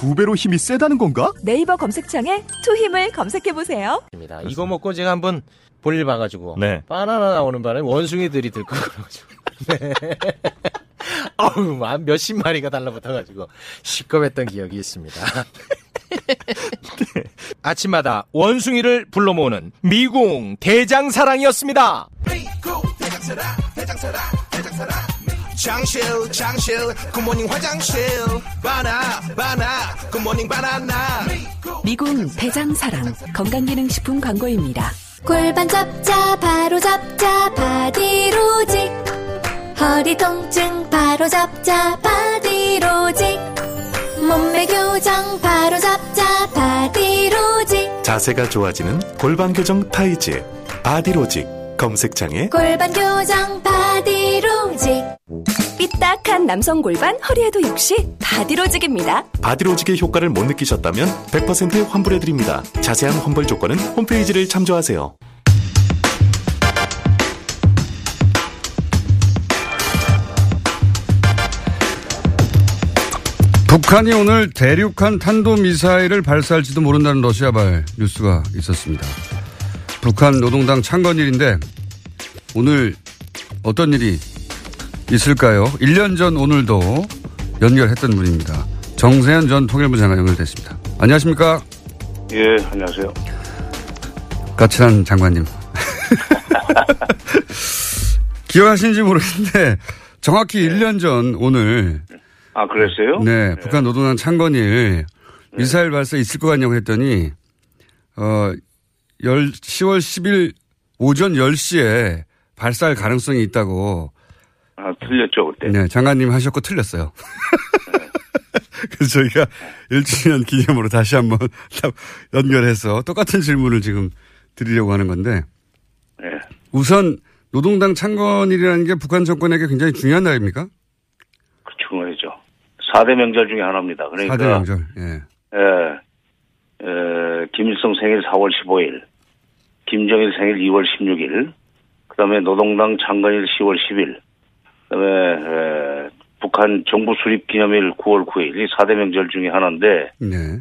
2배로 힘이 세다는 건가? 네이버 검색창에 투힘을 검색해보세요. 이거 먹고 제가 한번 볼일 봐가지고 네. 바나나 나오는 바람에 원숭이들이 들고 네. 아우 몇십 마리가 달라붙어가지고 시끄럽던 기억이 있습니다. 네. 아침마다 원숭이를 불러 모으는 미궁 대장사랑이었습니다. 미궁 대장사랑 대장사랑 대장사랑 장실 장실 굿모닝 화장실 바나 바나 굿모닝 바나나 미궁 대장사랑 건강기능식품 광고입니다. 골반 잡자 바로 잡자 바디로직 허리 통증 바로 잡자 바디로직 몸매 교정 바로 잡자 바디로직 자세가 좋아지는 골반 교정 타이즈 바디로직 검색창에 골반 교정 바디로직 삐딱한 남성 골반 허리에도 역시 바디로직입니다. 바디로직의 효과를 못 느끼셨다면 100% 환불해드립니다. 자세한 환불 조건은 홈페이지를 참조하세요. 북한이 오늘 대륙간 탄도미사일을 발사할지도 모른다는 러시아발 뉴스가 있었습니다. 북한 노동당 창건일인데 오늘 어떤 일이 있을까요? 1년 전 오늘도 연결했던 분입니다. 정세현 전 통일부 장관 연결됐습니다. 안녕하십니까? 예, 안녕하세요. 까칠한 장관님. 기억하시는지 모르겠는데 정확히 네. 1년 전 오늘. 아, 그랬어요? 네. 북한 노동당 창건일 네. 미사일 발사 있을 것 같냐고 했더니 10월 10일 오전 10시에 발사할 가능성이 있다고. 아, 틀렸죠, 그때. 네, 장관님 하셨고 틀렸어요. 네. 그래서 저희가 1주년 기념으로 다시 한번 연결해서 똑같은 질문을 지금 드리려고 하는 건데. 네. 우선 노동당 창건일이라는 게 북한 정권에게 굉장히 중요한 날입니까? 그 중요하죠. 4대 명절 중에 하나입니다. 그러니까 4대 명절. 예. 예. 김일성 생일 4월 15일, 김정일 생일 2월 16일, 그다음에 노동당 창건일 10월 10일, 그다음에 북한 정부 수립 기념일 9월 9일, 이 4대 명절 중에 하나인데 네.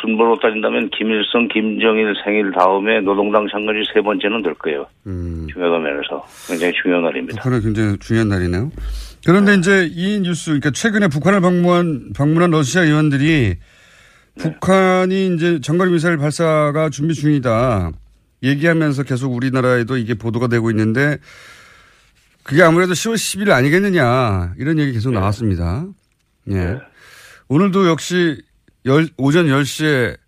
순번으로 따진다면 김일성, 김정일 생일 다음에 노동당 창건일 세 번째는 될 거예요. 중요한 면에서 굉장히 중요한 날입니다. 북한은 굉장히 중요한 날이네요. 그런데 네. 이제 이 뉴스, 그러니까 최근에 북한을 방문한 러시아 의원들이 네. 북한이 이제 정거리 미사일 발사가 준비 중이다 얘기하면서 계속 우리나라에도 이게 보도가 되고 있는데 그게 아무래도 10월 10일 아니겠느냐 이런 얘기 계속 네. 나왔습니다. 예. 네. 오늘도 역시 오전 10시에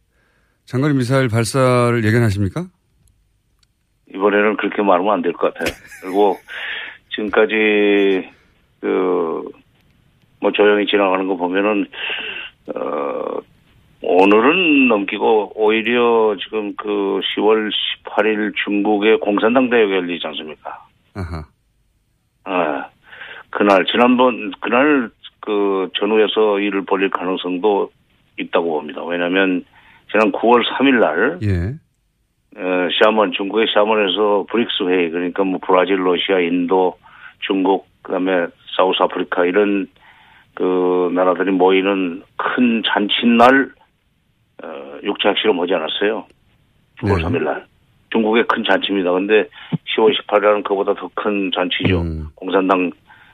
장거리 미사일 발사를 예견하십니까? 이번에는 그렇게 말하면 안 될 것 같아요. 그리고 지금까지 뭐 조용히 지나가는 거 보면은 오늘은 넘기고 오히려 지금 10월 18일 중국의 공산당 대회가 열리지 않습니까? 아하. 아, 그날 전후에서 일을 벌일 가능성도 있다고 봅니다. 왜냐하면 지난 9월 3일 날 예. 샤먼 중국의 샤먼에서 브릭스 회의 그러니까 뭐 브라질, 러시아, 인도, 중국 그다음에 사우스 아프리카 이런 나라들이 모이는 큰 잔칫날 육체 핵실험 하지 않았어요. 9월 네. 3일 날 중국의 큰 잔치입니다. 그런데 10월 18일은 그보다 더 큰 잔치죠. 공산당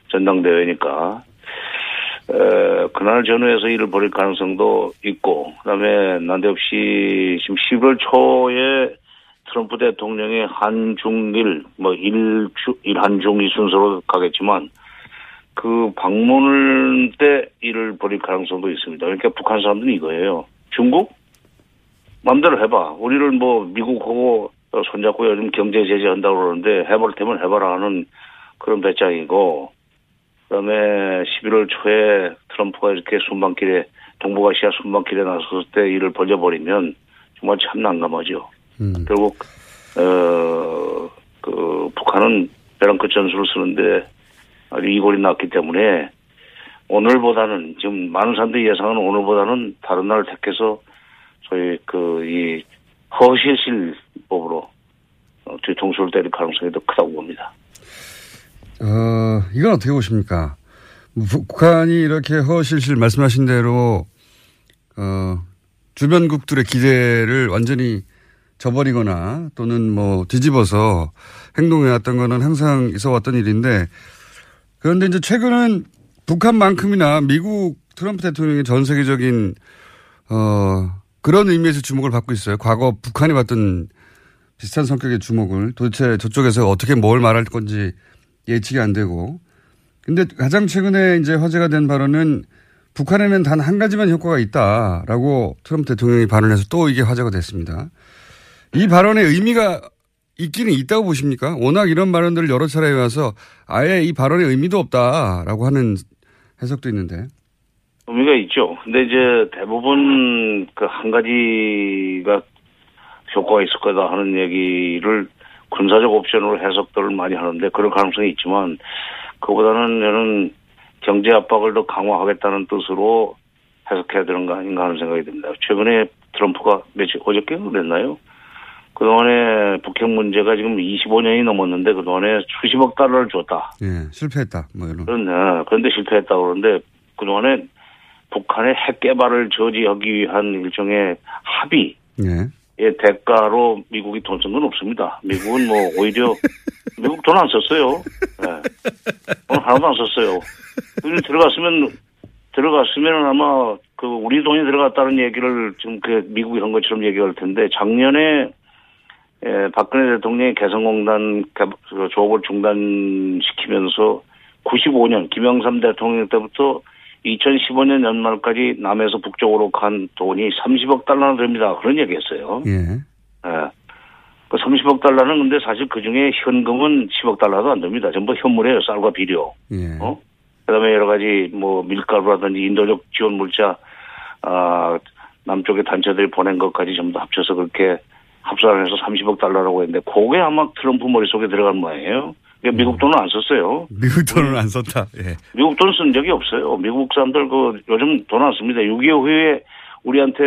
전당대회니까. 그날 전후에서 일을 벌일 가능성도 있고, 그 다음에 난데없이 지금 11월 초에 트럼프 대통령의 한중일, 일한중이 순서로 가겠지만, 그 방문을 때 일을 벌일 가능성도 있습니다. 그러니까 북한 사람들은 이거예요. 중국? 맘대로 해봐. 우리를 미국하고 손잡고 요즘 경제 제재한다고 그러는데 해볼 테면 해봐라 하는 그런 배짱이고, 그다음에 11월 초에 트럼프가 이렇게 순방길에 동북아시아 순방길에 나섰을 때 일을 벌려버리면 정말 참 난감하죠. 결국 북한은 벼랑 끝 전술을 쓰는데 아주 이골이 났기 때문에 오늘보다는 지금 많은 사람들의 예상은 오늘보다는 다른 날을 택해서 소위 이 허실실법으로 뒤통수를 때릴 가능성이 더 크다고 봅니다. 이건 어떻게 보십니까? 북한이 이렇게 허실실 말씀하신 대로, 주변국들의 기대를 완전히 저버리거나 또는 뒤집어서 행동해왔던 거는 항상 있어 왔던 일인데, 그런데 이제 최근은 북한만큼이나 미국 트럼프 대통령의 전 세계적인, 그런 의미에서 주목을 받고 있어요. 과거 북한이 받던 비슷한 성격의 주목을 도대체 저쪽에서 어떻게 뭘 말할 건지 예측이 안 되고. 근데 가장 최근에 이제 화제가 된 발언은 북한에는 단 한 가지만 효과가 있다라고 트럼프 대통령이 발언해서 또 이게 화제가 됐습니다. 이 발언의 의미가 있기는 있다고 보십니까? 워낙 이런 발언들을 여러 차례 해와서 아예 이 발언의 의미도 없다라고 하는 해석도 있는데. 의미가 있죠. 근데 이제 대부분 한 가지가 효과가 있을 거다 하는 얘기를 군사적 옵션으로 해석들을 많이 하는데 그럴 가능성이 있지만 그보다는 저는 경제 압박을 더 강화하겠다는 뜻으로 해석해야 되는 거 아닌가 하는 생각이 듭니다. 최근에 트럼프가 어저께 그랬나요? 그동안에 북핵 문제가 지금 25년이 넘었는데 그동안에 수십억 달러를 줬다. 예, 실패했다. 그런데 실패했다 그러는데 그동안에 북한의 핵 개발을 저지하기 위한 일종의 합의. 예. 대가로 미국이 돈 쓴 건 없습니다. 미국은 오히려, 미국 돈 안 썼어요. 네. 돈 하나도 안 썼어요. 들어갔으면 아마 우리 돈이 들어갔다는 얘기를 지금 미국이 한 것처럼 얘기할 텐데, 작년에, 박근혜 대통령이 개성공단 조업을 중단시키면서 95년, 김영삼 대통령 때부터 2015년 연말까지 남에서 북쪽으로 간 돈이 30억 달러나 됩니다. 그런 얘기했어요. 예. 예. 그 30억 달러는 근데 사실 그 중에 현금은 10억 달러도 안 됩니다. 전부 현물이에요. 쌀과 비료. 예. 그다음에 여러 가지 밀가루라든지 인도적 지원 물자, 남쪽의 단체들이 보낸 것까지 전부 다 합쳐서 그렇게 합산해서 30억 달러라고 했는데 그게 아마 트럼프 머릿속에 들어간 모양이에요. 미국 돈은 안 썼어요. 미국 돈은 안 썼다. 예. 미국 돈 쓴 적이 없어요. 미국 사람들 요즘 돈 안 씁니다. 6.25 후에 우리한테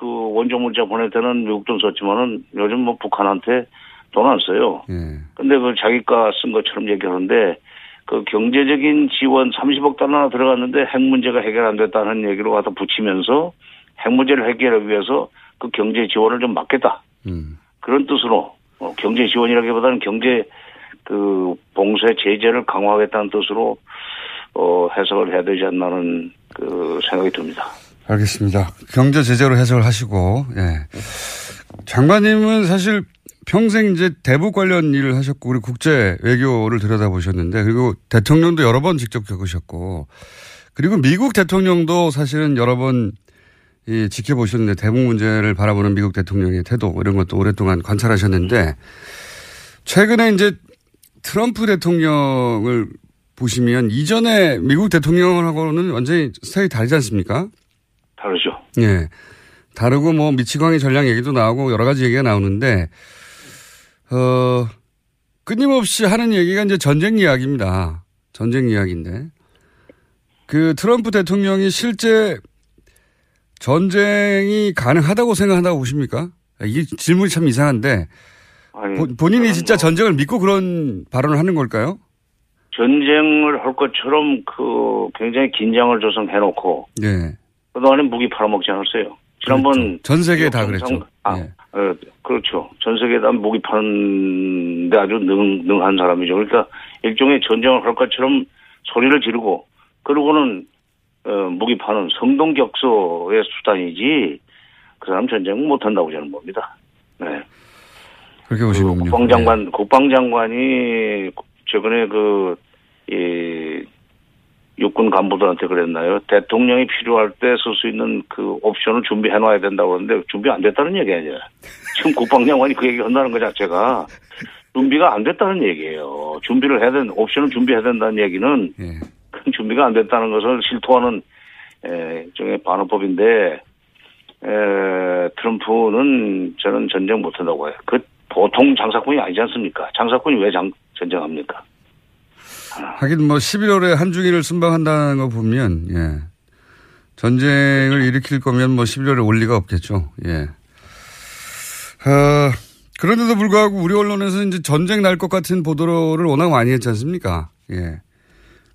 원조 문자 보낼 때는 미국 돈 썼지만은 요즘 북한한테 돈 안 써요. 예. 근데 자기가 쓴 것처럼 얘기하는데 경제적인 지원 30억 달러나 들어갔는데 핵 문제가 해결 안 됐다는 얘기로 갖다 붙이면서 핵 문제를 해결하기 위해서 경제 지원을 좀 막겠다. 그런 뜻으로 경제 지원이라기보다는 경제 봉쇄 제재를 강화하겠다는 뜻으로 해석을 해야 되지 않나는 생각이 듭니다. 알겠습니다. 경제 제재로 해석을 하시고, 예. 장관님은 사실 평생 이제 대북 관련 일을 하셨고, 우리 국제 외교를 들여다보셨는데, 그리고 대통령도 여러 번 직접 겪으셨고, 그리고 미국 대통령도 사실은 여러 번 이 지켜보셨는데, 대북 문제를 바라보는 미국 대통령의 태도, 이런 것도 오랫동안 관찰하셨는데, 최근에 이제 트럼프 대통령을 보시면 이전에 미국 대통령하고는 완전히 스타일이 다르지 않습니까? 다르죠. 예. 다르고 미치광이 전략 얘기도 나오고 여러 가지 얘기가 나오는데, 끊임없이 하는 얘기가 이제 전쟁 이야기입니다. 전쟁 이야기인데. 트럼프 대통령이 실제 전쟁이 가능하다고 생각한다고 보십니까? 이게 질문이 참 이상한데. 아니, 본인이 진짜 전쟁을 믿고 그런 발언을 하는 걸까요? 전쟁을 할 것처럼 굉장히 긴장을 조성해놓고. 네. 그동안에 무기 팔아먹지 않았어요. 지난번. 그렇죠. 전 세계에 다 그랬죠. 네. 그렇죠. 전 세계에 다 무기 파는데 아주 능한 사람이죠. 그러니까 일종의 전쟁을 할 것처럼 소리를 지르고, 그러고는 무기 파는 성동격서의 수단이지, 그 사람 전쟁 못한다고 저는 봅니다. 네. 그렇게 보시군요. 네. 국방장관이 최근에 육군 간부들한테 그랬나요? 대통령이 필요할 때 쓸 수 있는 옵션을 준비해 놔야 된다고 하는데 준비 안 됐다는 얘기 아니에요. 지금 국방장관이 그 얘기 한다는 거 자체가 준비가 안 됐다는 얘기예요. 준비를 해야 되는, 옵션을 준비해야 된다는 얘기는 큰 준비가 안 됐다는 것을 실토하는 일종의 반어법인데, 트럼프는 저는 전쟁 못 한다고 해요. 보통 장사꾼이 아니지 않습니까? 장사꾼이 왜 전쟁합니까? 하긴 11월에 한중일을 순방한다는 거 보면, 예. 전쟁을 그렇죠. 일으킬 거면 11월에 올 리가 없겠죠. 예. 그런데도 불구하고 우리 언론에서는 이제 전쟁 날 것 같은 보도를 워낙 많이 했지 않습니까? 예.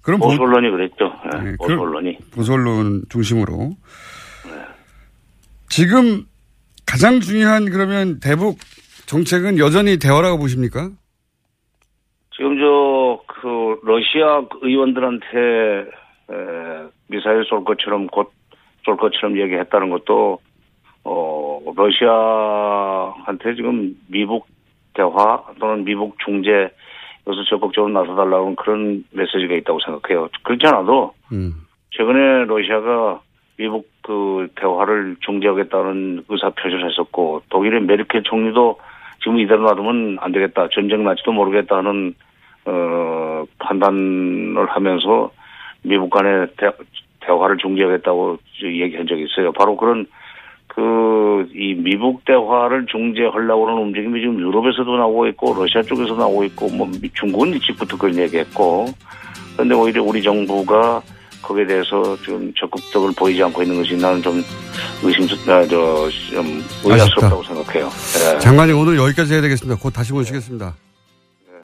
그럼 보수 언론이 그랬죠. 예. 보수 언론이. 보수 언론 중심으로. 네. 지금 가장 중요한 그러면 대북 정책은 여전히 대화라고 보십니까? 지금 러시아 의원들한테 미사일 곧 쏠 것처럼 얘기했다는 것도, 러시아한테 지금 미북 대화 또는 미북 중재, 여기서 적극적으로 나서달라는 그런 메시지가 있다고 생각해요. 그렇지 않아도, 최근에 러시아가 미북 대화를 중재하겠다는 의사표시를 했었고, 독일의 메르켈 총리도 지금 이대로 놔두면 안 되겠다. 전쟁 날지도 모르겠다는 판단을 하면서 미국 간의 대화를 중재하겠다고 얘기한 적이 있어요. 바로 그런 이 미국 대화를 중재하려고 하는 움직임이 지금 유럽에서도 나오고 있고, 러시아 쪽에서 나오고 있고, 중국은 일찍부터 그런 얘기했고, 그런데 오히려 우리 정부가 거기에 대해서 좀 적극적으로 보이지 않고 있는 것이 나는 좀 좀 의아스럽다고 생각해요. 네. 장관님 오늘 여기까지 해야 되겠습니다. 곧 다시 모시겠습니다.